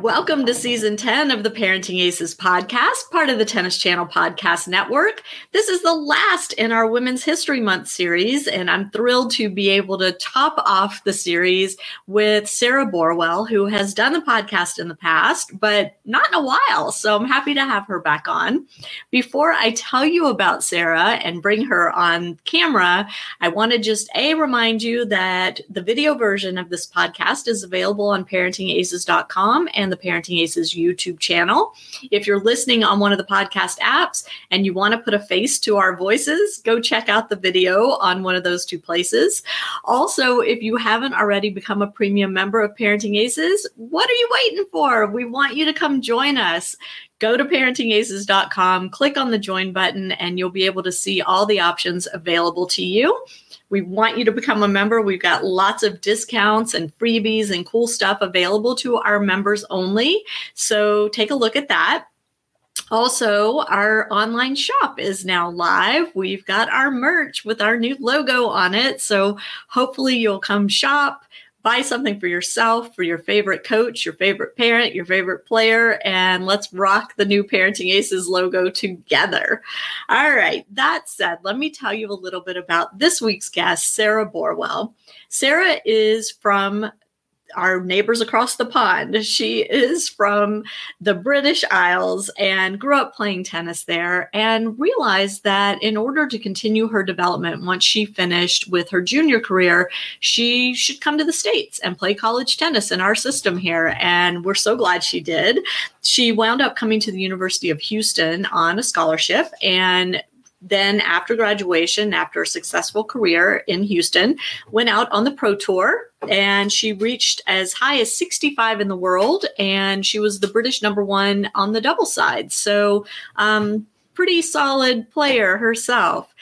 Welcome to Season 10 of the Parenting Aces podcast, part of the Tennis Channel Podcast Network. This is the last in our Women's History Month series, and I'm thrilled to be able to top off the series with Sarah Borwell, who has done the podcast in the past, but not in a while, so I'm happy to have her back on. Before I tell you about Sarah and bring her on camera, I want to just remind you that the video version of this podcast is available on parentingaces.com and the Parenting Aces YouTube channel. If you're listening on one of the podcast apps and you want to put a face to our voices, go check out the video on one of those two places. Also, if you haven't already become a premium member of Parenting Aces, what are you waiting for? We want you to come join us. Go to parentingaces.com, click on the join button, and you'll be able to see all the options available to you. We want you to become a member. We've got lots of discounts and freebies and cool stuff available to our members only. So take a look at that. Also, our online shop is now live. We've got our merch with our new logo on it. So hopefully you'll come shop, buy something for yourself, for your favorite coach, your favorite parent, your favorite player, and let's rock the new Parenting Aces logo together. All right, that said, let me tell you a little bit about this week's guest, Sarah Borwell. Sarah is from our neighbors across the pond. She is from the British Isles and grew up playing tennis there and realized that in order to continue her development once she finished with her junior career, she should come to the States and play college tennis in our system here. And we're so glad she did. She wound up coming to the University of Houston on a scholarship, and then after graduation, after a successful career in Houston, went out on the pro tour, and she reached as high as 65 in the world, and she was the British number one on the double side. So pretty solid player herself.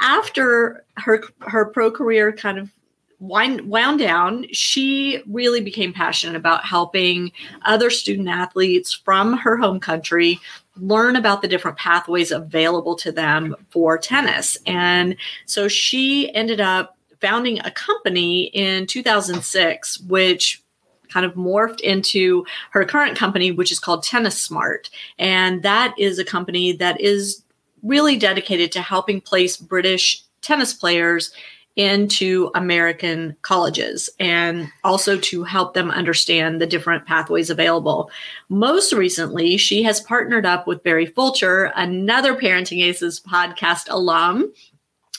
After her pro career kind of wound down, she really became passionate about helping other student athletes from her home country learn about the different pathways available to them for tennis. And so she ended up founding a company in 2006, which kind of morphed into her current company, which is called Tennis Smart. And that is a company that is really dedicated to helping place British tennis players into American colleges and also to help them understand the different pathways available. Most recently, she has partnered up with Barry Fulcher, another Parenting Aces podcast alum,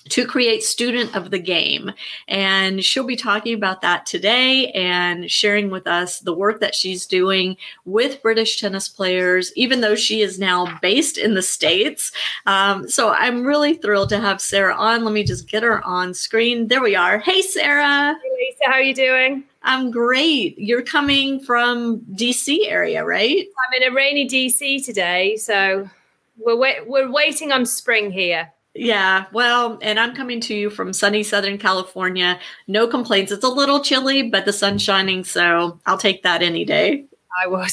to create Student of the Game. And she'll be talking about that today and sharing with us the work that she's doing with British tennis players, even though she is now based in the States. So I'm really thrilled to have Sarah on. Let me just get her on screen. There we are. Hey, Sarah. Hey, Lisa. How are you doing? I'm great. You're coming from DC area, right? I'm in a rainy DC today, so we're waiting on spring here. Yeah, well, and I'm coming to you from sunny Southern California. No complaints. It's a little chilly, but the sun's shining, so I'll take that any day. I would.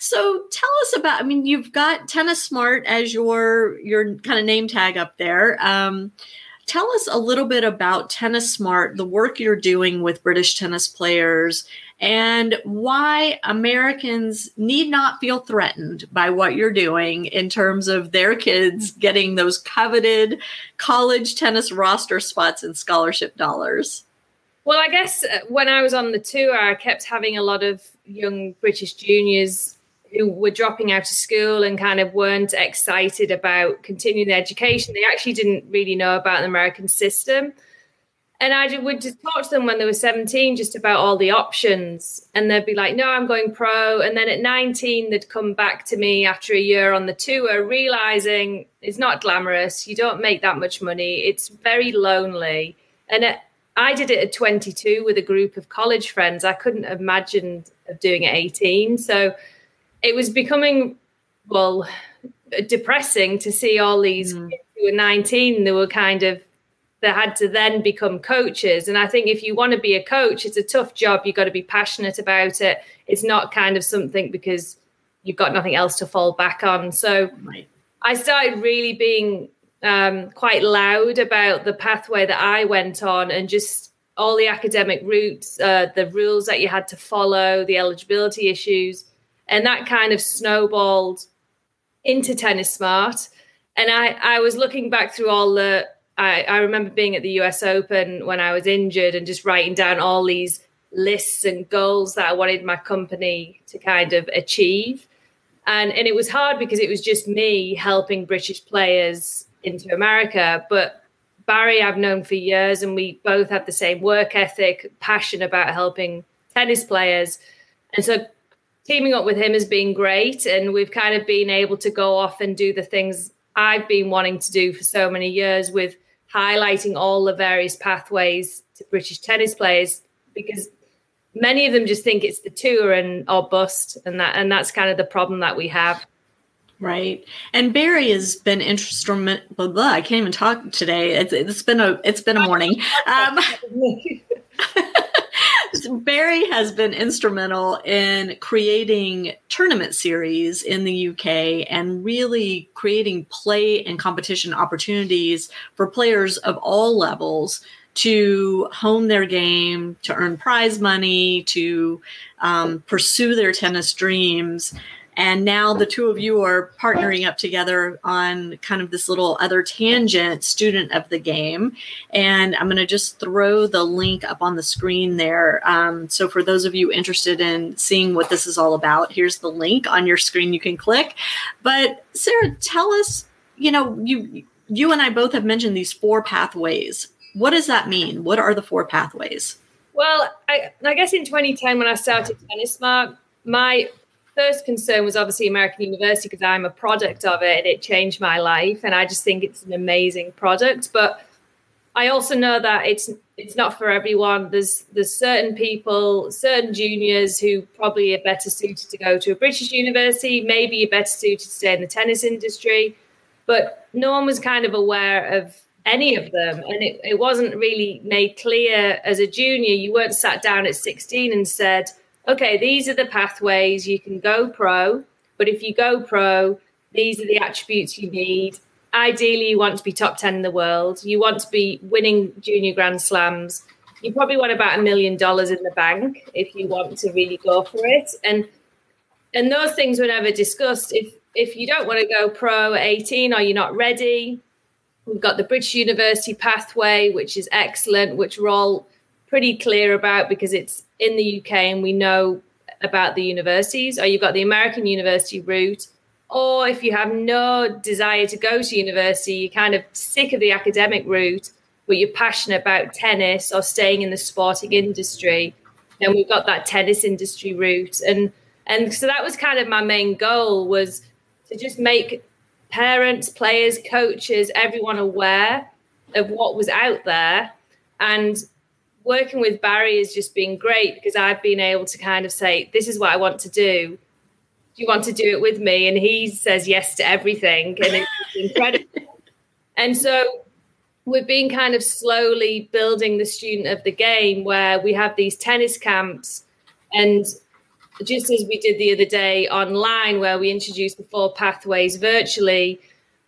So tell us about, I mean, you've got Tennis Smart as your kind of name tag up there. Tell us a little bit about Tennis Smart, the work you're doing with British tennis players, and why Americans need not feel threatened by what you're doing in terms of their kids getting those coveted college tennis roster spots and scholarship dollars. Well, I guess when I was on the tour, I kept having a lot of young British juniors who were dropping out of school and kind of weren't excited about continuing their education. They actually didn't really know about the American system. And I would just talk to them when they were 17 just about all the options. And they'd be like, no, I'm going pro. And then at 19, they'd come back to me after a year on the tour, realizing it's not glamorous. You don't make that much money. It's very lonely. And I did it at 22 with a group of college friends. I couldn't imagine doing it at 18. So it was becoming, well, depressing to see all these kids who were 19. They were kind of, that had to then become coaches. And I think if you want to be a coach, it's a tough job. You've got to be passionate about it. It's not kind of something because you've got nothing else to fall back on. So right. I started really being quite loud about the pathway that I went on, and just all the academic routes, the rules that you had to follow, the eligibility issues, and that kind of snowballed into Tennis Smart. And I was looking back through all the, I remember being at the US Open when I was injured and just writing down all these lists and goals that I wanted my company to kind of achieve. And it was hard because it was just me helping British players into America. But Barry, I've known for years, and we both had the same work ethic, passion about helping tennis players. And so teaming up with him has been great. And we've kind of been able to go off and do the things I've been wanting to do for so many years, with highlighting all the various pathways to British tennis players, because many of them just think it's the tour and or bust, and that's kind of the problem that we have. Right. And Barry has been instrumental. Blah, blah, I can't even talk today. It's been a morning. Barry has been instrumental in creating tournament series in the UK and really creating play and competition opportunities for players of all levels to hone their game, to earn prize money, to pursue their tennis dreams. And now the two of you are partnering up together on kind of this little other tangent, Student of the Game. And I'm going to just throw the link up on the screen there. So for those of you interested in seeing what this is all about, here's the link on your screen. You can click. But Sarah, tell us, you and I both have mentioned these 4 pathways. What does that mean? What are the 4 pathways? Well, I guess in 2010, when I started Tennis Smart, my first concern was obviously American University, because I'm a product of it and it changed my life, and I just think it's an amazing product. But I also know that it's not for everyone. There's certain people, certain juniors who probably are better suited to go to a British university, maybe you're better suited to stay in the tennis industry, but no one was kind of aware of any of them, and it wasn't really made clear. As a junior, you weren't sat down at 16 and said, okay, these are the pathways, you can go pro, but if you go pro, these are the attributes you need. Ideally, you want to be top 10 in the world. You want to be winning junior grand slams. You probably want about $1 million in the bank if you want to really go for it. And those things were never discussed. If you don't want to go pro at 18 or you're not ready, we've got the British University pathway, which is excellent, which we're all pretty clear about because it's in the UK and we know about the universities. Or you've got the American university route, or if you have no desire to go to university, you're kind of sick of the academic route, but you're passionate about tennis or staying in the sporting industry, then we've got that tennis industry route. And so that was kind of my main goal, was to just make parents, players, coaches, everyone aware of what was out there. And working with Barry has just been great, because I've been able to kind of say, this is what I want to do. Do you want to do it with me? And he says yes to everything. And it's incredible. And so we've been kind of slowly building the Student of the Game, where we have these tennis camps. And just as we did the other day online, where we introduced the 4 pathways virtually,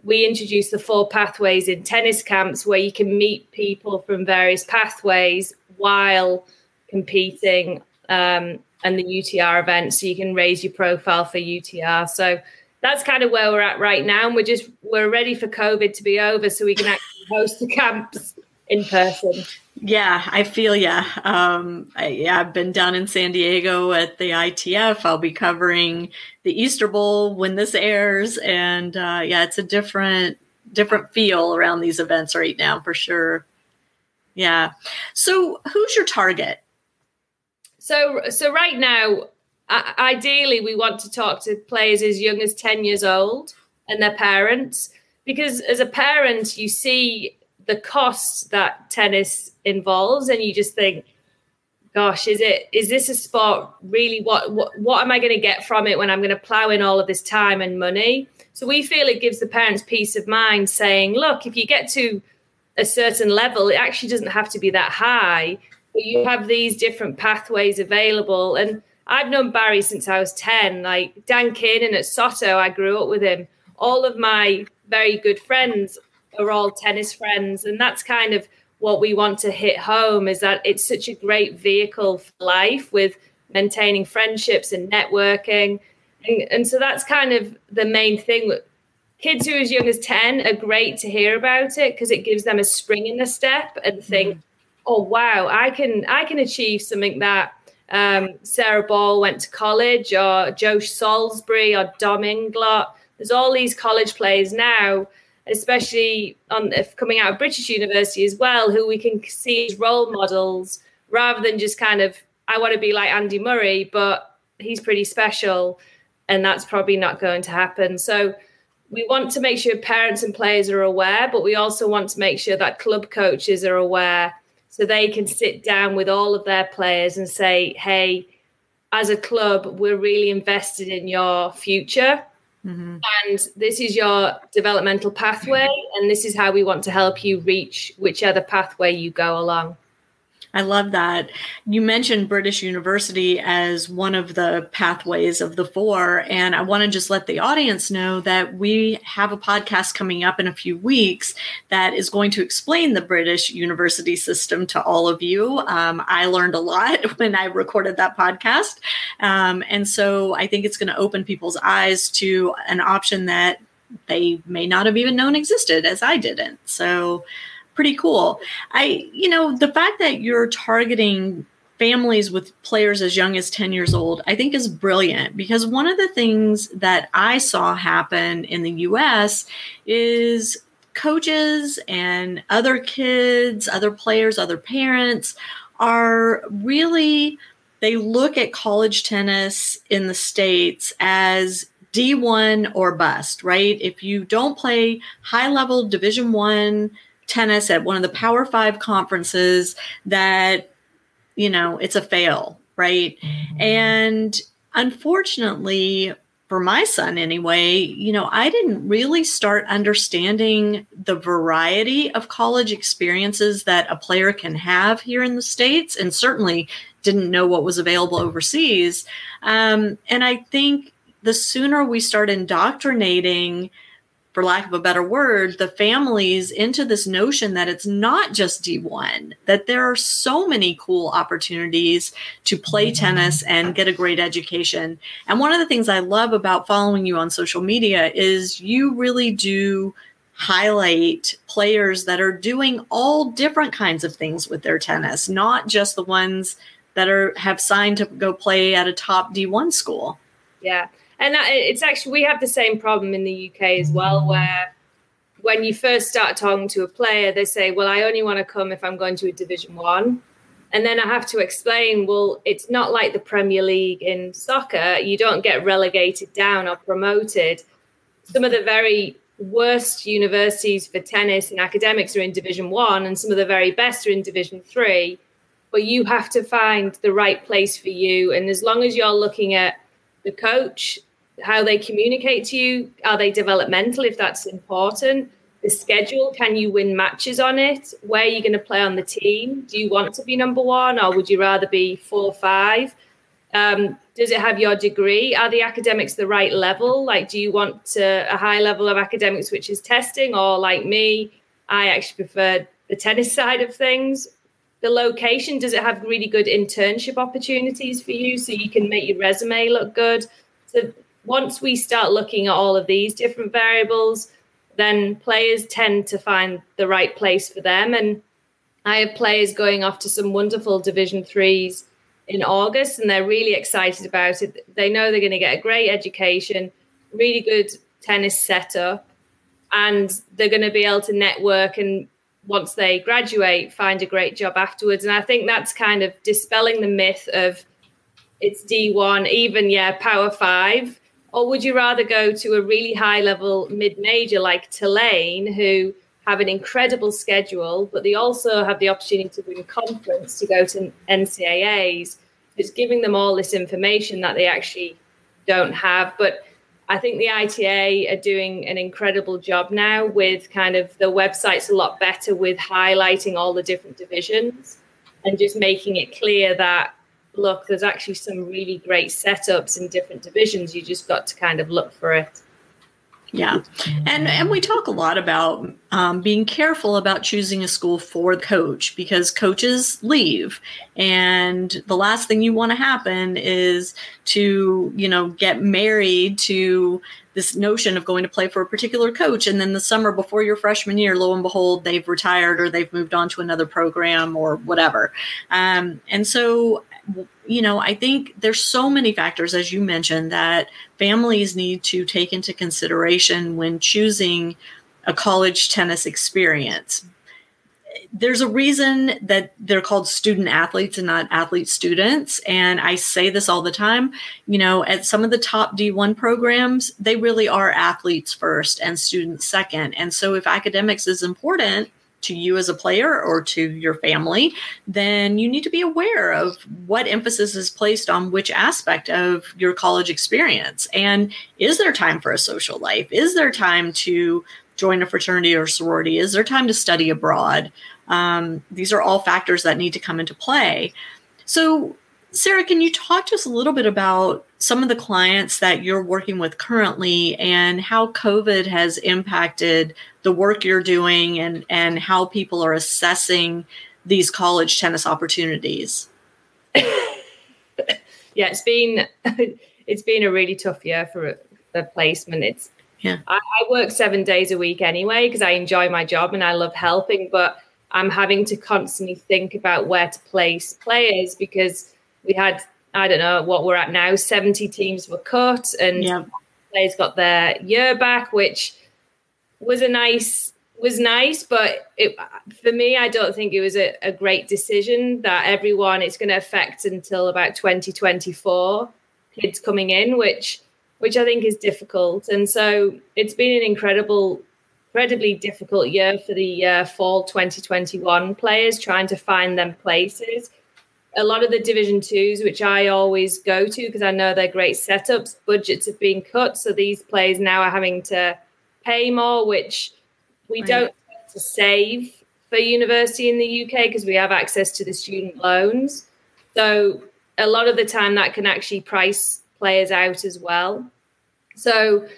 we introduced the 4 pathways in tennis camps, where you can meet people from various pathways while competing and the UTR event, so you can raise your profile for UTR. So that's kind of where we're at right now. And we're ready for COVID to be over so we can actually host the camps in person. Yeah, I feel ya. I've been down in San Diego at the ITF. I'll be covering the Easter Bowl when this airs, and it's a different feel around these events right now for sure. Yeah. So, who's your target? So right now, ideally, we want to talk to players as young as 10 years old and their parents, because as a parent, you see the costs that tennis involves, and you just think, gosh, is this a sport really? What am I going to get from it when I'm going to plow in all of this time and money? So we feel it gives the parents peace of mind, saying, look, if you get to a certain level, it actually doesn't have to be that high, but you have these different pathways available. And I've known Barry since I was 10. Like Dan Kinnan at Soto, I grew up with him. All of my very good friends are all tennis friends. And that's kind of what we want to hit home, is that it's such a great vehicle for life with maintaining friendships and networking. And so that's kind of the main thing. Kids who are as young as 10 are great to hear about it because it gives them a spring in the step and think, oh, wow, I can achieve something that Sarah Borwell went to college, or Joe Salisbury, or Dom Inglot. There's all these college players now, especially coming out of British University as well, who we can see as role models rather than just kind of, I want to be like Andy Murray, but he's pretty special, and that's probably not going to happen. So we want to make sure parents and players are aware, but we also want to make sure that club coaches are aware so they can sit down with all of their players and say, hey, as a club, we're really invested in your future. Mm-hmm. And this is your developmental pathway, and this is how we want to help you reach whichever pathway you go along. I love that. You mentioned British University as one of the pathways of the four, and I want to just let the audience know that we have a podcast coming up in a few weeks that is going to explain the British University system to all of you. I learned a lot when I recorded that podcast, and so I think it's going to open people's eyes to an option that they may not have even known existed, as I didn't. So pretty cool. The fact that you're targeting families with players as young as 10 years old, I think is brilliant, because one of the things that I saw happen in the US is coaches and other kids, other players, other parents are really, they look at college tennis in the States as D1 or bust, right? If you don't play high level Division I tennis at one of the Power Five conferences, that, it's a fail, right? Mm-hmm. And unfortunately, for my son anyway, I didn't really start understanding the variety of college experiences that a player can have here in the States, and certainly didn't know what was available overseas. And I think the sooner we start indoctrinating, for lack of a better word, the families into this notion that it's not just D1, that there are so many cool opportunities to play tennis and get a great education. And one of the things I love about following you on social media is you really do highlight players that are doing all different kinds of things with their tennis, not just the ones that have signed to go play at a top D1 school. Yeah. And it's actually, we have the same problem in the UK as well, where when you first start talking to a player, they say, well, I only want to come if I'm going to a Division One. And then I have to explain, well, it's not like the Premier League in soccer. You don't get relegated down or promoted. Some of the very worst universities for tennis and academics are in Division One, and some of the very best are in Division Three. But you have to find the right place for you. And as long as you're looking at the coach, how they communicate to you, are they developmental, if that's important, the schedule, can you win matches on it, where are you going to play on the team, do you want to be number one or would you rather be 4 or 5, does it have your degree, are the academics the right level, like do you want a high level of academics which is testing, or like me, I actually prefer the tennis side of things. The location, does it have really good internship opportunities for you so you can make your resume look good? So once we start looking at all of these different variables, then players tend to find the right place for them. And I have players going off to some wonderful Division Threes in August, and they're really excited about it. They know they're going to get a great education, really good tennis setup, and they're going to be able to network and once they graduate, find a great job afterwards. And I think that's kind of dispelling the myth of it's D1, even, Power 5. Or would you rather go to a really high-level mid-major like Tulane, who have an incredible schedule, but they also have the opportunity to win conference, to go to NCAAs. It's giving them all this information that they actually don't have. But I think the ITA are doing an incredible job now with kind of the website's a lot better with highlighting all the different divisions and just making it clear that look, there's actually some really great setups in different divisions. You just got to kind of look for it. Yeah. And we talk a lot about being careful about choosing a school for the coach, because coaches leave. And the last thing you want to happen is to, you know, get married to this notion of going to play for a particular coach. And then the summer before your freshman year, lo and behold, they've retired or they've moved on to another program or whatever. And so, you know, I think there's so many factors, as you mentioned, that families need to take into consideration when choosing a college tennis experience. There's a reason that they're called student athletes and not athlete students. And I say this all the time, you know, at some of the top D1 programs, they really are athletes first and students second. And so if academics is important to you as a player or to your family, then you need to be aware of what emphasis is placed on which aspect of your college experience. And is there time for a social life? Is there time to join a fraternity or sorority? Is there time to study abroad? These are all factors that need to come into play. So, Sarah, can you talk to us a little bit about some of the clients that you're working with currently and how COVID has impacted the work you're doing and how people are assessing these college tennis opportunities? Yeah, it's been a really tough year for the placement. I work 7 days a week anyway because I enjoy my job and I love helping, but I'm having to constantly think about where to place players because we had, I don't know what we're at now, 70 teams were cut and players got their year back, which was nice, but it, for me, I don't think it was a great decision that everyone, it's going to affect until about 2024 kids coming in, which I think is difficult. And so it's been an incredibly difficult year for the fall 2021 players, trying to find them places. A lot of the Division 2s, which I always go to because I know they're great setups, budgets have been cut. So these players now are having to pay more, which we don't have to save for university in the UK because we have access to the student loans. So a lot of the time that can actually price players out as well. So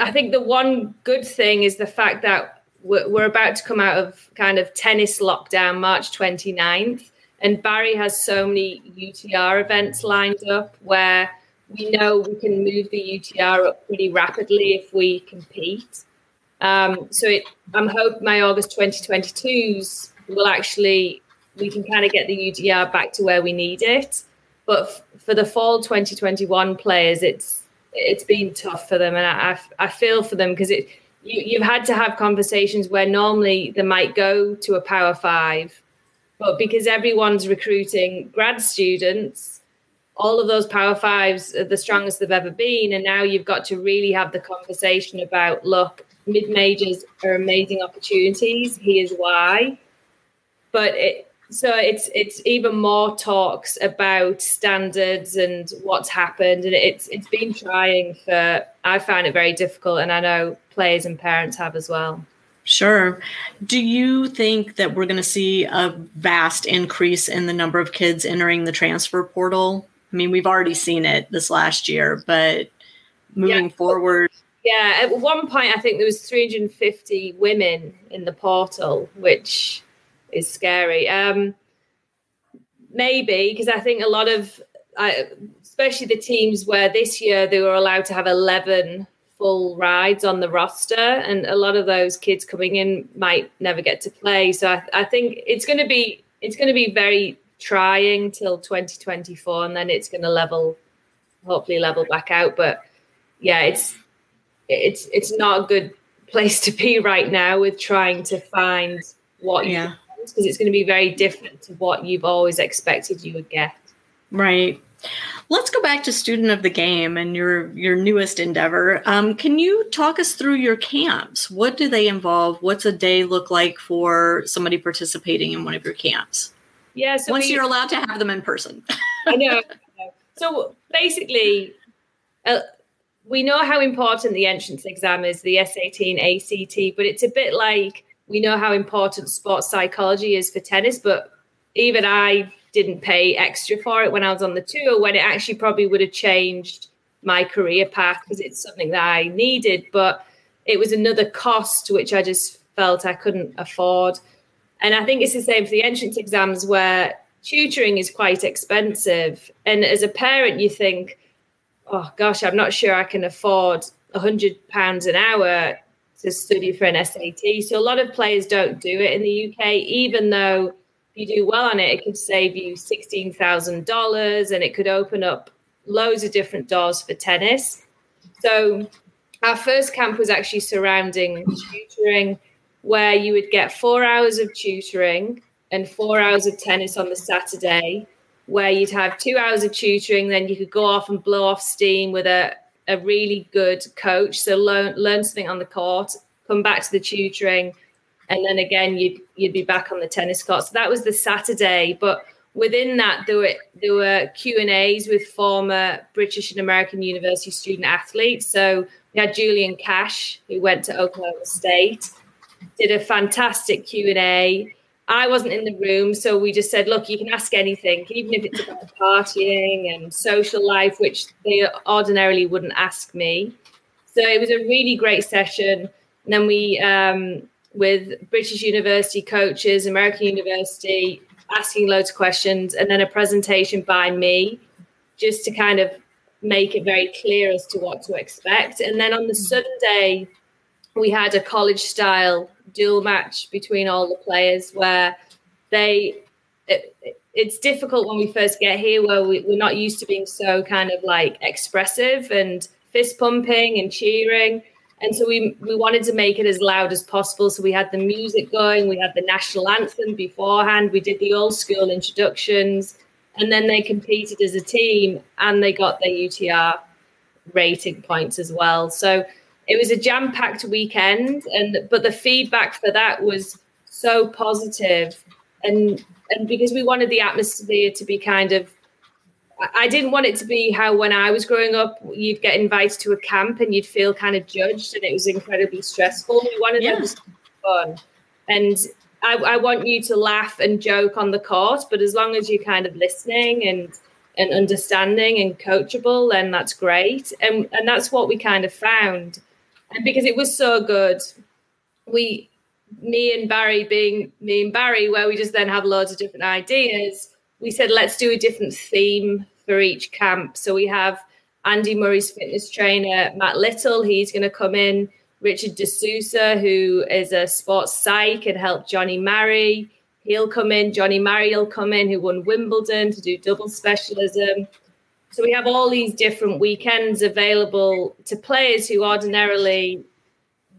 I think the one good thing is the fact that we're about to come out of kind of tennis lockdown March 29th. And Barry has so many UTR events lined up where we know we can move the UTR up pretty rapidly if we compete. I'm hoping my August 2022s we can kind of get the UTR back to where we need it. But for the fall 2021 players, it's been tough for them. And I feel for them because you've had to have conversations where normally they might go to a Power Five. But because everyone's recruiting grad students, all of those Power Fives are the strongest they've ever been. And now you've got to really have the conversation about, look, mid-majors are amazing opportunities. Here's why. But it's even more talks about standards and what's happened. And it's been trying for, I found it very difficult. And I know players and parents have as well. Sure. Do you think that we're going to see a vast increase in the number of kids entering the transfer portal? I mean, we've already seen it this last year, but moving forward. Yeah. At one point, I think there was 350 women in the portal, which is scary. Maybe, because I think a lot of, especially the teams where this year they were allowed to have 11 full rides on the roster, and a lot of those kids coming in might never get to play. So I think it's going to be very trying till 2024, and then it's going to hopefully level back out. But yeah, it's not a good place to be right now with trying to find what you want, because it's going to be very different to what you've always expected you would get. Right. Let's go back to Student of the Game and your newest endeavor. Can you talk us through your camps? What do they involve? What's a day look like for somebody participating in one of your camps? Yeah, so you're allowed to have them in person. I know. So basically, we know how important the entrance exam is, the SAT and ACT, but it's a bit like we know how important sports psychology is for tennis, but even I didn't pay extra for it when I was on the tour, when it actually probably would have changed my career path, because it's something that I needed, but it was another cost which I just felt I couldn't afford. And I think it's the same for the entrance exams, where tutoring is quite expensive. And as a parent, you think, oh gosh, I'm not sure I can afford £100 an hour to study for an SAT. So a lot of players don't do it in the UK, even though if you do well on it, it could save you $16,000 and it could open up loads of different doors for tennis. So our first camp was actually surrounding tutoring, where you would get 4 hours of tutoring and 4 hours of tennis on the Saturday, where you'd have 2 hours of tutoring, then you could go off and blow off steam with a really good coach. So learn something on the court, come back to the tutoring, and then again you'd be back on the tennis court. So that was the Saturday. But within that, there were Q&As with former British and American university student athletes. So we had Julian Cash, who went to Oklahoma State, did a fantastic Q&A. I wasn't in the room, so we just said, look, you can ask anything, even if it's about partying and social life, which they ordinarily wouldn't ask me. So it was a really great session. And then we, with British university coaches, American university, asking loads of questions, and then a presentation by me just to kind of make it very clear as to what to expect. And then on the Sunday, we had a college-style dual match between all the players, where it's difficult when we first get here, where we're not used to being so kind of like expressive and fist pumping and cheering. And so we wanted to make it as loud as possible. So we had the music going, we had the national anthem beforehand, we did the old school introductions, and then they competed as a team and they got their UTR rating points as well. So it was a jam-packed weekend, but the feedback for that was so positive. And because we wanted the atmosphere to be kind of, I didn't want it to be how when I was growing up, you'd get invited to a camp and you'd feel kind of judged and it was incredibly stressful. We wanted them to be fun. And I want you to laugh and joke on the court, but as long as you're kind of listening and understanding and coachable, then that's great. And that's what we kind of found. And because it was so good, me and Barry, where we just then had loads of different ideas, we said, let's do a different theme for each camp. So we have Andy Murray's fitness trainer, Matt Little. He's going to come in. Richard D'Souza, who is a sports psych and helped Johnny Murray. He'll come in. Johnny Murray will come in, who won Wimbledon, to do double specialism. So we have all these different weekends available to players who ordinarily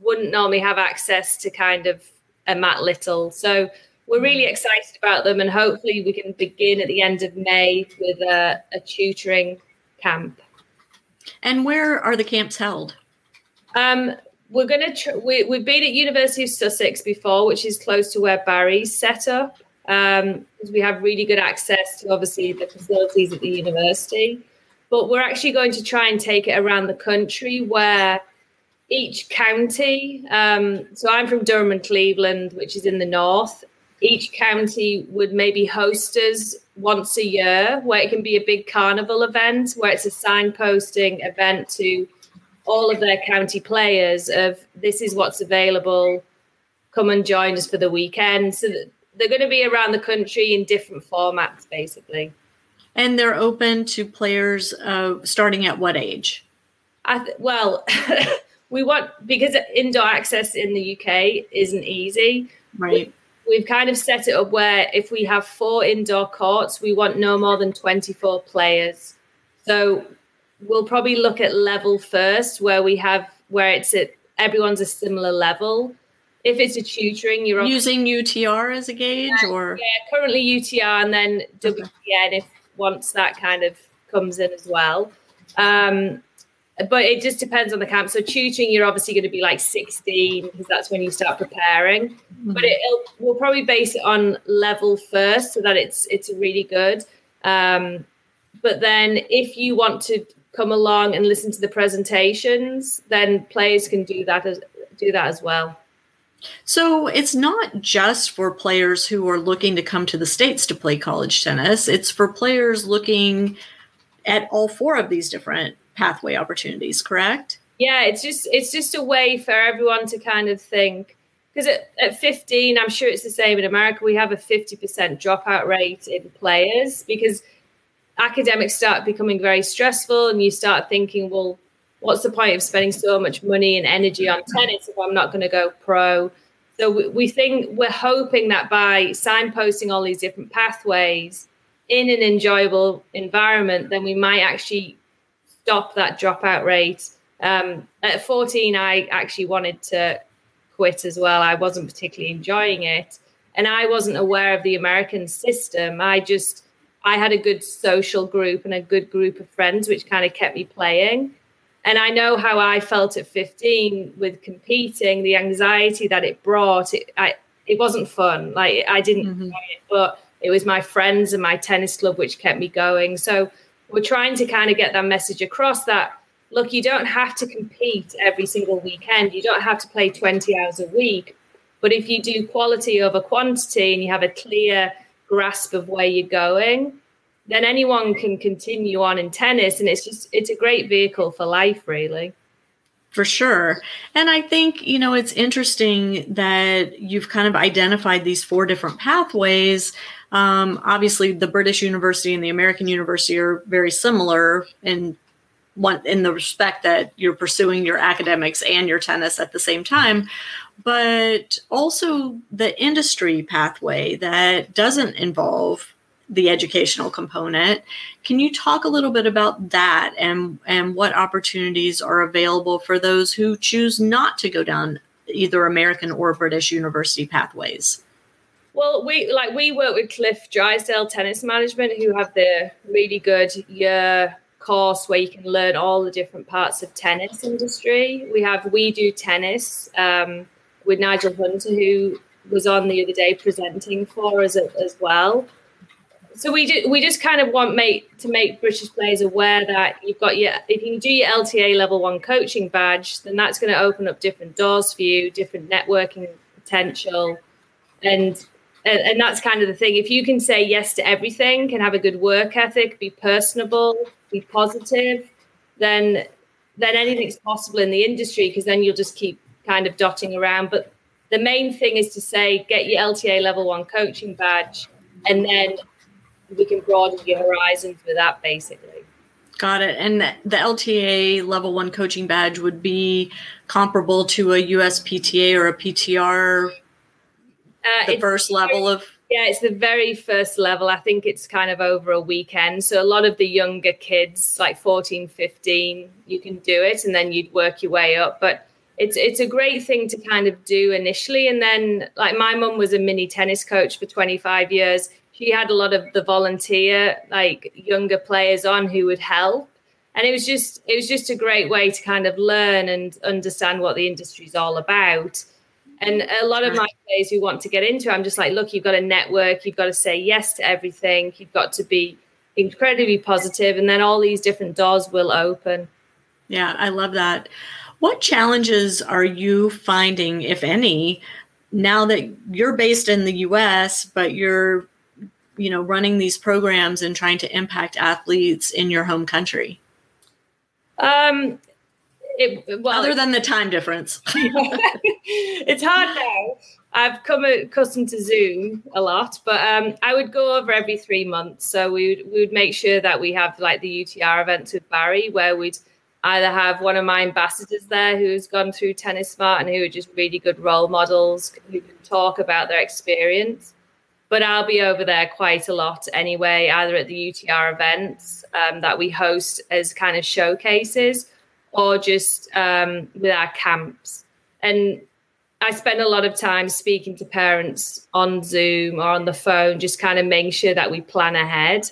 wouldn't normally have access to kind of a Matt Little. So we're really excited about them, and hopefully we can begin at the end of May with a tutoring camp. And where are the camps held? We've been at University of Sussex before, which is close to where Barry's set up, because we have really good access to obviously the facilities at the university. But we're actually going to try and take it around the country, where each county, so I'm from Durham and Cleveland, which is in the north. Each county would maybe host us once a year, where it can be a big carnival event, where it's a signposting event to all of their county players of, this is what's available, come and join us for the weekend. So they're going to be around the country in different formats, basically. And they're open to players starting at what age? Well, we want, because indoor access in the UK isn't easy. Right. We've kind of set it up where if we have 4 indoor courts, we want no more than 24 players. So we'll probably look at level first, where it's at, everyone's a similar level. If it's a tutoring, you're using UTR as a gauge, or currently UTR, and then WPN if once that kind of comes in as well. But it just depends on the camp. So tutoring, you're obviously going to be like 16, because that's when you start preparing. Mm-hmm. But we'll probably base it on level first, so that it's really good. But then if you want to come along and listen to the presentations, then players can do that as well. So it's not just for players who are looking to come to the States to play college tennis. It's for players looking at all four of these different pathway opportunities, correct? Yeah, it's just a way for everyone to kind of think, because at 15, I'm sure it's the same in America, we have a 50% dropout rate in players because academics start becoming very stressful and you start thinking, well, what's the point of spending so much money and energy on tennis if I'm not going to go pro? So we're hoping that by signposting all these different pathways in an enjoyable environment, then we might actually stop that dropout rate. At 14, I actually wanted to quit as well. I wasn't particularly enjoying it. And I wasn't aware of the American system. I had a good social group and a good group of friends, which kind of kept me playing. And I know how I felt at 15 with competing, the anxiety that it brought. It wasn't fun. Like I didn't enjoy it, but it was my friends and my tennis club which kept me going. So we're trying to kind of get that message across that, look, you don't have to compete every single weekend. You don't have to play 20 hours a week. But if you do quality over quantity and you have a clear grasp of where you're going, then anyone can continue on in tennis. And it's a great vehicle for life, really. For sure. And I think, it's interesting that you've kind of identified these four different pathways. Obviously, the British university and the American university are very similar in the respect that you're pursuing your academics and your tennis at the same time, but also the industry pathway that doesn't involve the educational component. Can you talk a little bit about that and what opportunities are available for those who choose not to go down either American or British university pathways? Well, we work with Cliff Drysdale Tennis Management, who have the really good year course where you can learn all the different parts of tennis industry. We have We Do Tennis with Nigel Hunter, who was on the other day presenting for us as well. So we just kind of want to make British players aware that you've got if you can do your LTA level 1 coaching badge, then that's going to open up different doors for you, different networking potential, and that's kind of the thing. If you can say yes to everything, can have a good work ethic, be personable, be positive, then anything's possible in the industry, because then you'll just keep kind of dotting around. But the main thing is to say get your LTA level 1 coaching badge, and then we can broaden your horizons with that, basically. Got it. And the LTA level 1 coaching badge would be comparable to a USPTA or a PTR, the first level of? Yeah, it's the very first level. I think it's kind of over a weekend. So a lot of the younger kids, like 14, 15, you can do it, and then you'd work your way up. But it's a great thing to kind of do initially. And then, like, my mum was a mini tennis coach for 25 years. She had a lot of the volunteer, like younger players on who would help. And it was just a great way to kind of learn and understand what the industry is all about. And a lot of my players who want to get into it, I'm just like, look, you've got to network, you've got to say yes to everything, you've got to be incredibly positive, and then all these different doors will open. Yeah, I love that. What challenges are you finding, if any, now that you're based in the US, but you're running these programs and trying to impact athletes in your home country? Other than the time difference. It's hard now. I've come accustomed to Zoom a lot, but I would go over every 3 months. So we would make sure that we have like the UTR events with Barry, where we'd either have one of my ambassadors there who's gone through Tennis Smart and who are just really good role models who can talk about their experience. But I'll be over there quite a lot anyway, either at the UTR events that we host as kind of showcases, or just with our camps. And I spend a lot of time speaking to parents on Zoom or on the phone, just kind of making sure that we plan ahead.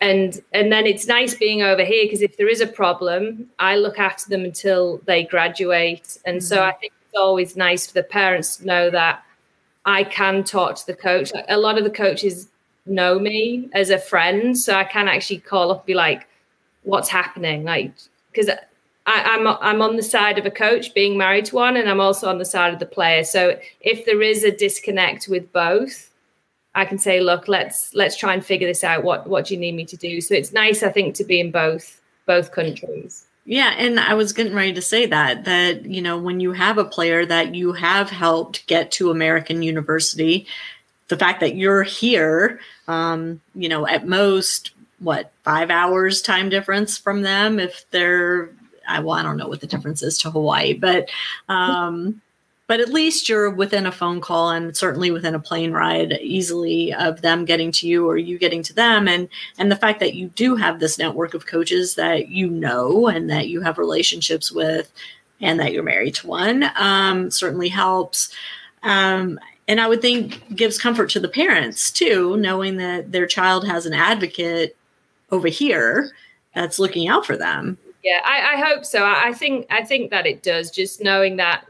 And then it's nice being over here, because if there is a problem, I look after them until they graduate. And so I think it's always nice for the parents to know that I can talk to the coach. A lot of the coaches know me as a friend, so I can actually call up and be like, what's happening? Like, because I'm on the side of a coach being married to one, and I'm also on the side of the player. So if there is a disconnect with both, I can say, look, let's try and figure this out. What do you need me to do? So it's nice, I think, to be in both countries. Yeah. And I was getting ready to say that, you know, when you have a player that you have helped get to American university, the fact that you're here, you know, at most, 5 hours time difference from them if they're, I don't know what the difference is to Hawaii, but at least you're within a phone call and certainly within a plane ride easily of them getting to you or you getting to them. And the fact that you do have this network of coaches that you know and that you have relationships with and that you're married to one certainly helps. And I would think gives comfort to the parents, too, knowing that their child has an advocate over here that's looking out for them. Yeah, I hope so. I think that it does, just knowing that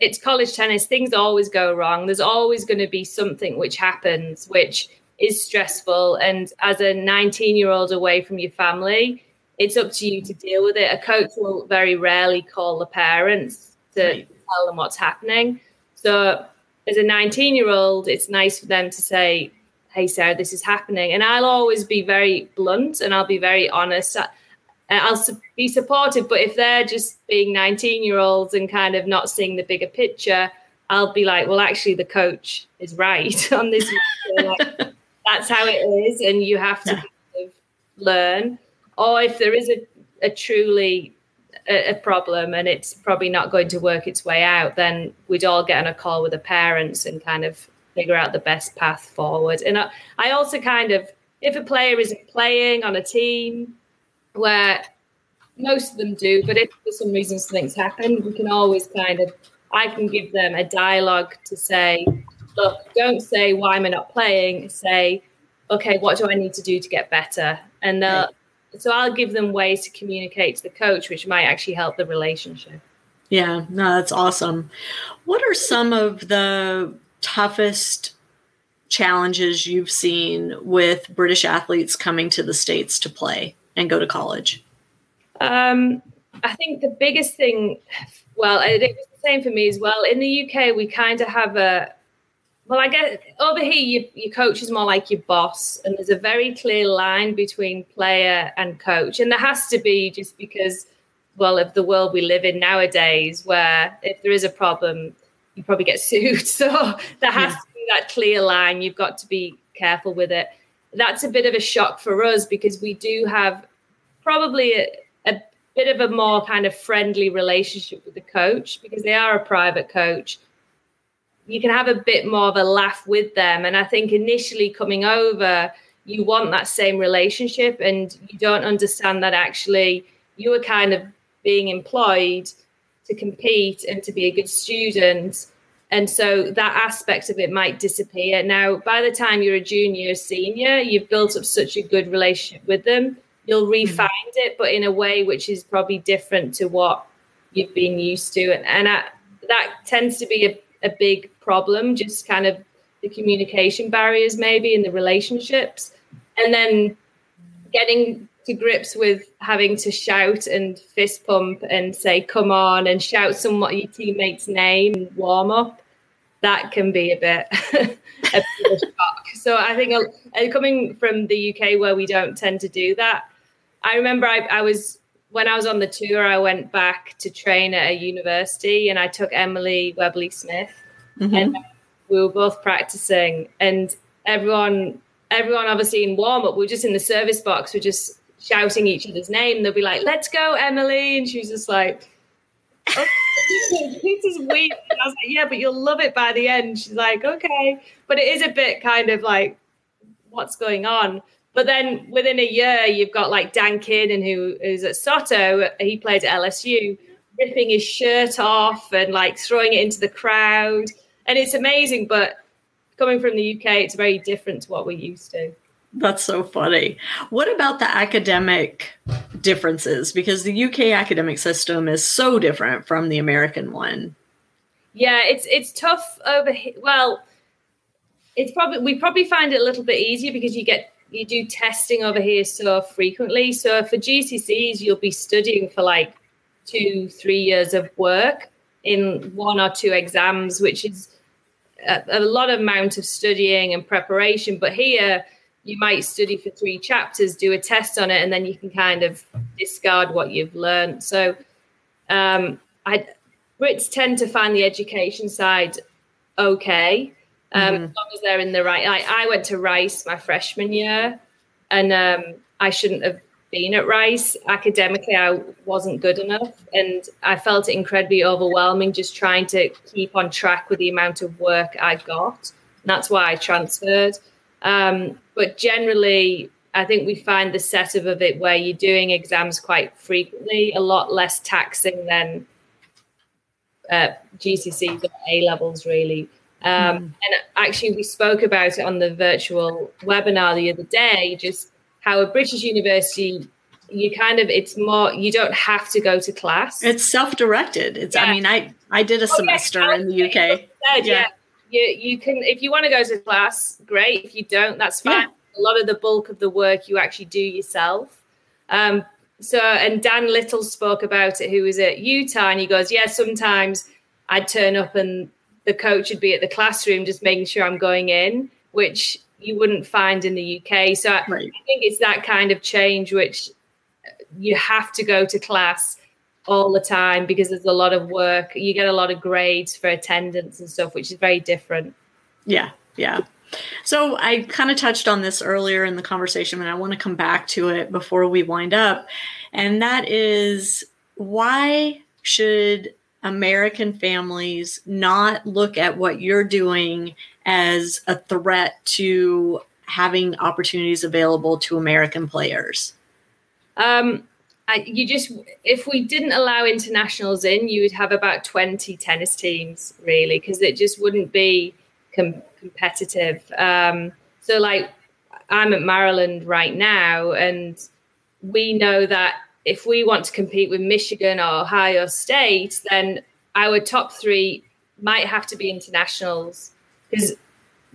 it's college tennis. Things always go wrong. There's always going to be something which happens, which is stressful. And as a 19-year-old away from your family, it's up to you to deal with it. A coach will very rarely call the parents to tell them what's happening. So as a 19-year-old, it's nice for them to say, hey, Sarah, this is happening. And I'll always be very blunt and I'll be very honest. I'll be supportive. But if they're just being 19-year-olds and kind of not seeing the bigger picture, I'll be like, well, actually, the coach is right on this. That's how it is. And you have to kind of learn. Or if there is a truly a problem and it's probably not going to work its way out, then we'd all get on a call with the parents and kind of figure out the best path forward. And I also kind of, if a player isn't playing on a team where most of them do, but if for some reason something's happened, we can always kind of, I can give them a dialogue to say, look, don't say why am I not playing, say, okay, what do I need to do to get better? And they'll, so I'll give them ways to communicate to the coach, which might actually help the relationship. Yeah, no, that's awesome. What are some of the toughest challenges you've seen with British athletes coming to the States to play and go to college? I think the biggest thing, well, it was the same for me as well. In the UK, we kind of have I guess over here, your coach is more like your boss, and there's a very clear line between player and coach. And there has to be, just because, well, of the world we live in nowadays, where if there is a problem, you probably get sued. So there has to be that clear line. You've got to be careful with it. That's a bit of a shock for us because we do have probably a bit of a more kind of friendly relationship with the coach because they are a private coach. You can have a bit more of a laugh with them. And I think initially coming over, you want that same relationship and you don't understand that actually you are kind of being employed to compete and to be a good student. And so that aspect of it might disappear. Now, by the time you're a junior or senior, you've built up such a good relationship with them. You'll refine it, but in a way which is probably different to what you've been used to. And that tends to be a big problem, just kind of the communication barriers maybe in the relationships, and then getting to grips with having to shout and fist pump and say come on and shout somewhat your teammate's name and warm up. That can be a bit of a shock. So I think coming from the UK where we don't tend to do that, I remember I was, when I was on the tour, I went back to train at a university and I took Emily Webley Smith and we were both practicing, and everyone obviously in warm-up, we were just in the service box, we're just shouting each other's name. They'll be like, let's go, Emily. And she was just like, oh, this is weird. And I was like, yeah, but you'll love it by the end. She's like, okay. But it is a bit kind of like, what's going on? But then within a year, you've got like Dan Kinnan, who is at Soto. He played at LSU, ripping his shirt off and like throwing it into the crowd. And it's amazing. But coming from the UK, it's very different to what we're used to. That's so funny. What about the academic differences? Because the UK academic system is so different from the American one. Yeah, it's tough over here. Well, we probably find it a little bit easier because you do testing over here so frequently. So for GCSEs, you'll be studying for like 2-3 years of work in 1 or 2 exams, which is a lot of amount of studying and preparation. But here you might study for 3 chapters, do a test on it, and then you can kind of discard what you've learned. So Brits tend to find the education side okay, as long as they're in the right. I went to Rice my freshman year, and I shouldn't have been at Rice. Academically, I wasn't good enough, and I felt it incredibly overwhelming just trying to keep on track with the amount of work I got. And that's why I transferred. But generally, I think we find the setup of it where you're doing exams quite frequently, a lot less taxing than GCSEs or A-levels, really. And actually, we spoke about it on the virtual webinar the other day, just how a British university, you kind of, it's more, you don't have to go to class. It's self-directed. It's, yeah. I mean, I did a semester in the UK. You can, if you want to go to class, great. If you don't, that's fine. Yeah. A lot of the bulk of the work you actually do yourself. And Dan Little spoke about it, who was at Utah, and he goes, yeah, sometimes I'd turn up and the coach would be at the classroom just making sure I'm going in, which you wouldn't find in the UK. So I think it's that kind of change, which you have to go to class all the time because there's a lot of work. You get a lot of grades for attendance and stuff, which is very different. Yeah, yeah. So I kind of touched on this earlier in the conversation, and I want to come back to it before we wind up. And that is, why should American families not look at what you're doing as a threat to having opportunities available to American players? If we didn't allow internationals in, you would have about 20 tennis teams, really, because it just wouldn't be competitive. So like I'm at Maryland right now, and we know that if we want to compete with Michigan or Ohio State, then our top 3 might have to be internationals, because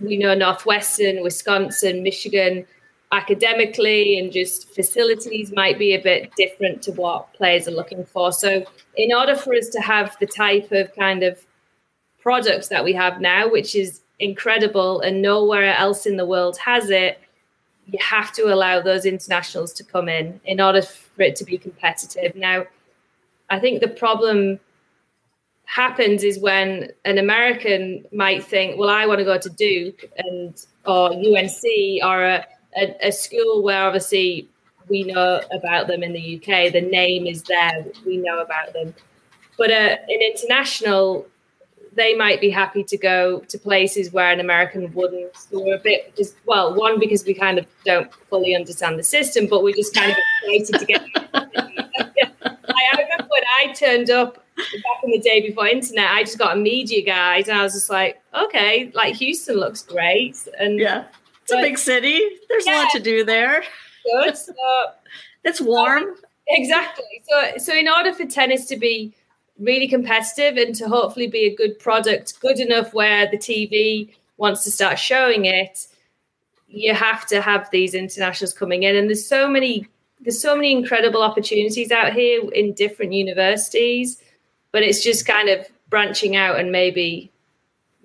we know Northwestern, Wisconsin, Michigan academically and just facilities might be a bit different to what players are looking for. So in order for us to have the type of kind of products that we have now, which is incredible and nowhere else in the world has it, you have to allow those internationals to come in order for it to be competitive. Now, I think the problem happens is when an American might think, well, I want to go to Duke or UNC or a school where obviously we know about them in the UK, the name is there, we know about them. But an international, they might be happy to go to places where an American wouldn't. So we're a bit just, well, one, because we kind of don't fully understand the system, but we're just kind of excited to get I remember when I turned up back in the day before internet, I just got a media guide, and I was just like, okay, like Houston looks great. And yeah, it's a big city. There's a lot to do there. Good. So, it's warm. Exactly. So in order for tennis to be really competitive and to hopefully be a good product, good enough where the TV wants to start showing it, you have to have these internationals coming in. And there's so many incredible opportunities out here in different universities, but it's just kind of branching out and maybe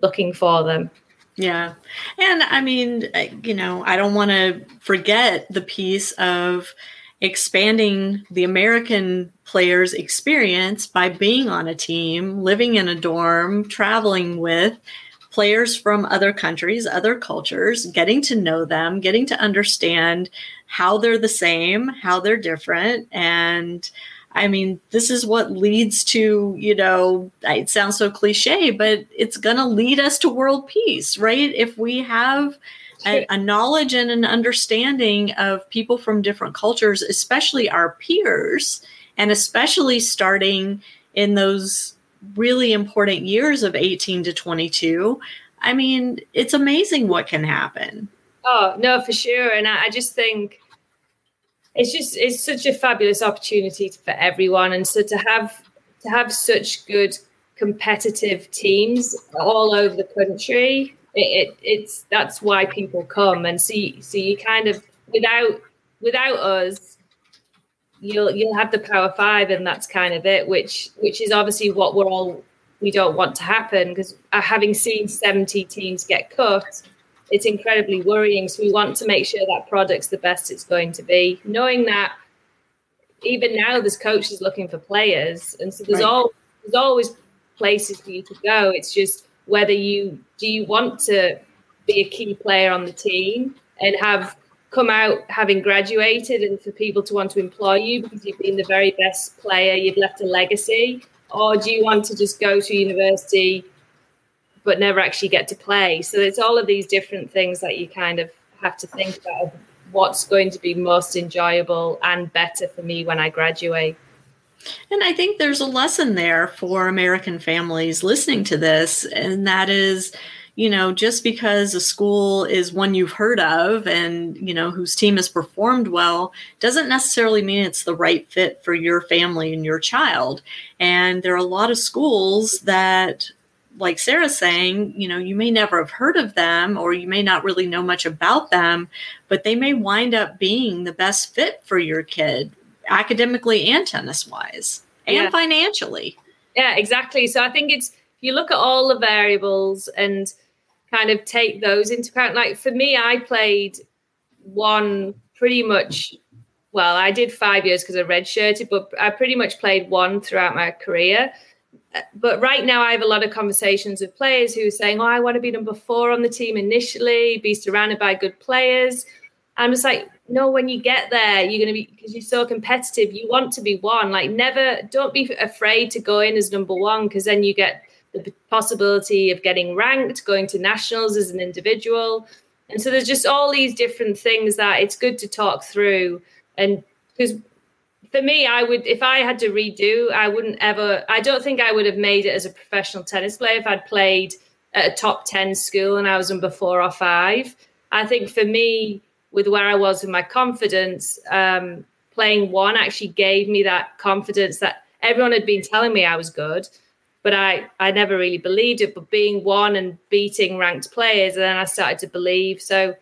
looking for them. Yeah. And I mean, you know, I don't want to forget the piece of expanding the American players' experience by being on a team, living in a dorm, traveling with players from other countries, other cultures, getting to know them, getting to understand how they're the same, how they're different. And I mean, this is what leads to, you know, it sounds so cliche, but it's going to lead us to world peace, right? If we have a knowledge and an understanding of people from different cultures, especially our peers, and especially starting in those really important years of 18 to 22. I mean, it's amazing what can happen. Oh, no, for sure. And I just think it's such a fabulous opportunity for everyone. And so to have such good competitive teams all over the country, It's that's why people come and see. So you kind of without us, you'll have the Power Five, and that's kind of it, which is obviously what we don't want to happen, because having seen 70 teams get cut, it's incredibly worrying. So we want to make sure that product's the best it's going to be, knowing that even now there's coaches looking for players, and so there's always places for you to go. It's just whether you want to be a key player on the team and have come out having graduated, and for people to want to employ you because you've been the very best player, you've left a legacy, or do you want to just go to university but never actually get to play? So it's all of these different things that you kind of have to think about what's going to be most enjoyable and better for me when I graduate. And I think there's a lesson there for American families listening to this, and that is, you know, just because a school is one you've heard of and, you know, whose team has performed well doesn't necessarily mean it's the right fit for your family and your child. And there are a lot of schools that, like Sarah's saying, you know, you may never have heard of them, or you may not really know much about them, but they may wind up being the best fit for your kid academically and tennis-wise and financially. Yeah, exactly. So I think it's, you look at all the variables and kind of take those into account. Like for me, I played I did 5 years because I redshirted, but I pretty much played one throughout my career. But right now I have a lot of conversations with players who are saying, oh, I want to be number 4 on the team initially, be surrounded by good players. I'm just like, no, when you get there, you're going to be, because you're so competitive, you want to be one. Like don't be afraid to go in as number 1, because then you get the possibility of getting ranked, going to nationals as an individual. And so there's just all these different things that it's good to talk through. And because for me, if I had to redo, I don't think I would have made it as a professional tennis player if I'd played at a top 10 school and I was number 4 or 5. I think for me, with where I was with my confidence, playing one actually gave me that confidence that everyone had been telling me I was good, but I never really believed it. But being one and beating ranked players, and then I started to believe. So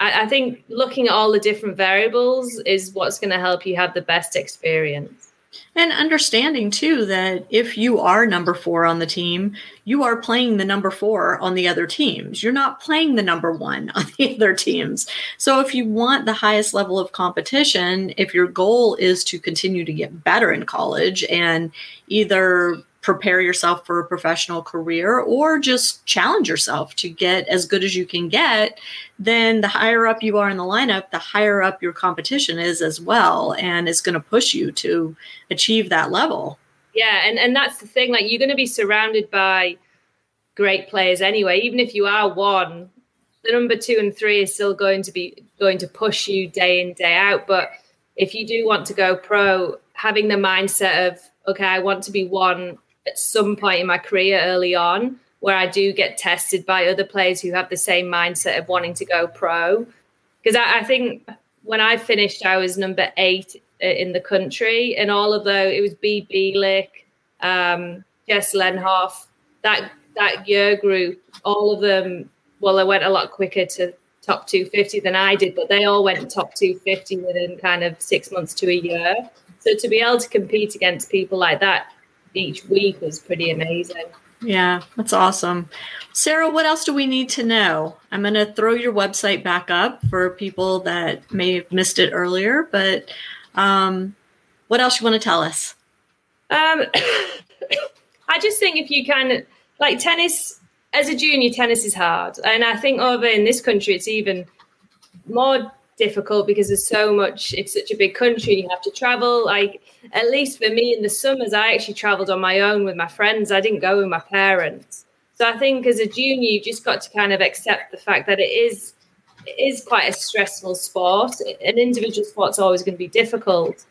I think looking at all the different variables is what's going to help you have the best experience. And understanding, too, that if you are number 4 on the team, you are playing the number 4 on the other teams. You're not playing the number 1 on the other teams. So if you want the highest level of competition, if your goal is to continue to get better in college and either prepare yourself for a professional career or just challenge yourself to get as good as you can get, then the higher up you are in the lineup, the higher up your competition is as well. And it's going to push you to achieve that level. Yeah. And that's the thing, like you're going to be surrounded by great players anyway. Even if you are one, the number 2 and 3 is still going to push you day in, day out. But if you do want to go pro, having the mindset of, okay, I want to be one at some point in my career early on, where I do get tested by other players who have the same mindset of wanting to go pro. Because I think when I finished, I was number 8 in the country. And it was B. Bielik, Jess Lenhoff, that year group, all of them, well, they went a lot quicker to top 250 than I did, but they all went top 250 within kind of 6 months to a year. So to be able to compete against people like that each week was pretty amazing. Yeah, that's awesome. Sarah, what else do we need to know? I'm going to throw your website back up for people that may have missed it earlier, but what else you want to tell us? I just think if you can, like tennis, as a junior, tennis is hard. And I think over in this country, it's even more difficult because there's so much, it's such a big country, you have to travel. Like at least for me in the summers, I actually traveled on my own with my friends. I didn't go with my parents. So I think as a junior, you just got to kind of accept the fact that it is quite a stressful sport. An individual sport's always going to be difficult.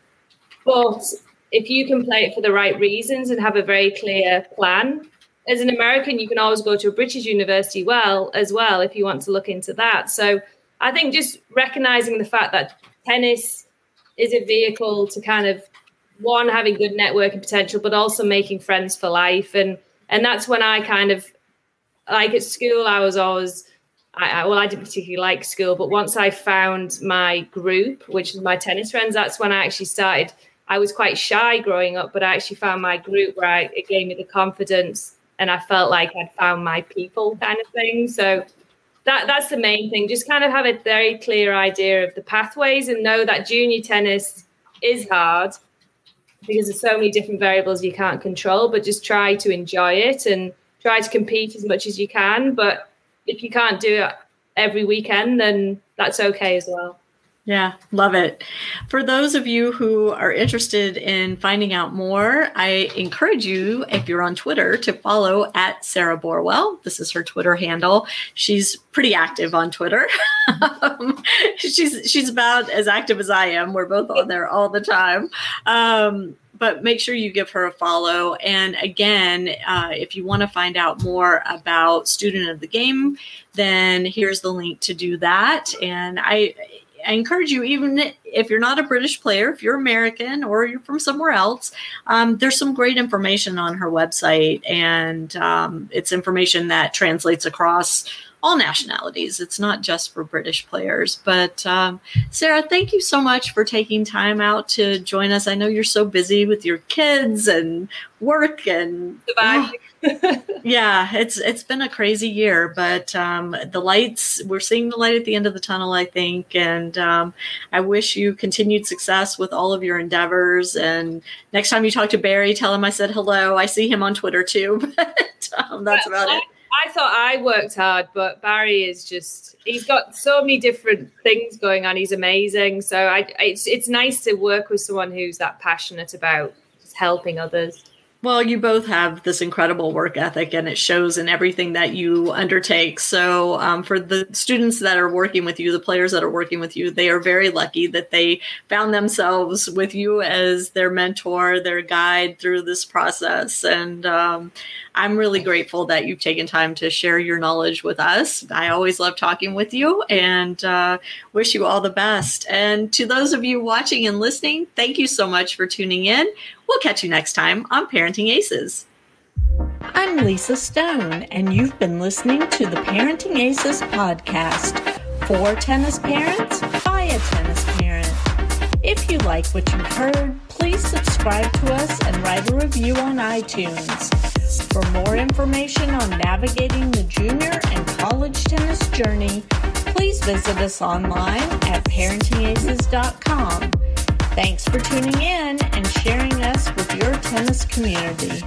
But if you can play it for the right reasons and have a very clear plan, as an American, you can always go to a British university as well if you want to look into that. So I think just recognizing the fact that tennis is a vehicle to kind of, one, having good networking potential, but also making friends for life. And that's when I kind of, like at school, I was always, I didn't particularly like school, but once I found my group, which is my tennis friends, that's when I actually started I was quite shy growing up, but I actually found my group where it gave me the confidence and I felt like I'd found my people kind of thing. So that's the main thing. Just kind of have a very clear idea of the pathways and know that junior tennis is hard because there's so many different variables you can't control, but just try to enjoy it and try to compete as much as you can. But if you can't do it every weekend, then that's okay as well. Yeah, love it. For those of you who are interested in finding out more, I encourage you, if you're on Twitter, to follow at Sarah Borwell. This is her Twitter handle. She's pretty active on Twitter. She's about as active as I am. We're both on there all the time. But make sure you give her a follow. And again, if you want to find out more about Student of the Game, then here's the link to do that. And I encourage you, even if you're not a British player, if you're American or you're from somewhere else, there's some great information on her website, and it's information that translates across all nationalities. It's not just for British players. But Sarah, thank you so much for taking time out to join us. I know you're so busy with your kids and work and surviving. Yeah, it's been a crazy year, but we're seeing the light at the end of the tunnel, I think. And I wish you continued success with all of your endeavors. And next time you talk to Barry, tell him I said hello. I see him on Twitter too, but that's about it. I thought I worked hard, but Barry is he's got so many different things going on. He's amazing. So it's nice to work with someone who's that passionate about just helping others. Well, you both have this incredible work ethic, and it shows in everything that you undertake. So for the students that are working with you, the players that are working with you, they are very lucky that they found themselves with you as their mentor, their guide through this process. And I'm really grateful that you've taken time to share your knowledge with us. I always love talking with you, and wish you all the best. And to those of you watching and listening, thank you so much for tuning in. We'll catch you next time on Parenting Aces. I'm Lisa Stone, and you've been listening to the Parenting Aces podcast, for tennis parents, by a tennis parent. If you like what you've heard, please subscribe to us and write a review on iTunes. For more information on navigating the junior and college tennis journey, please visit us online at parentingaces.com. Thanks for tuning in and sharing us with your tennis community.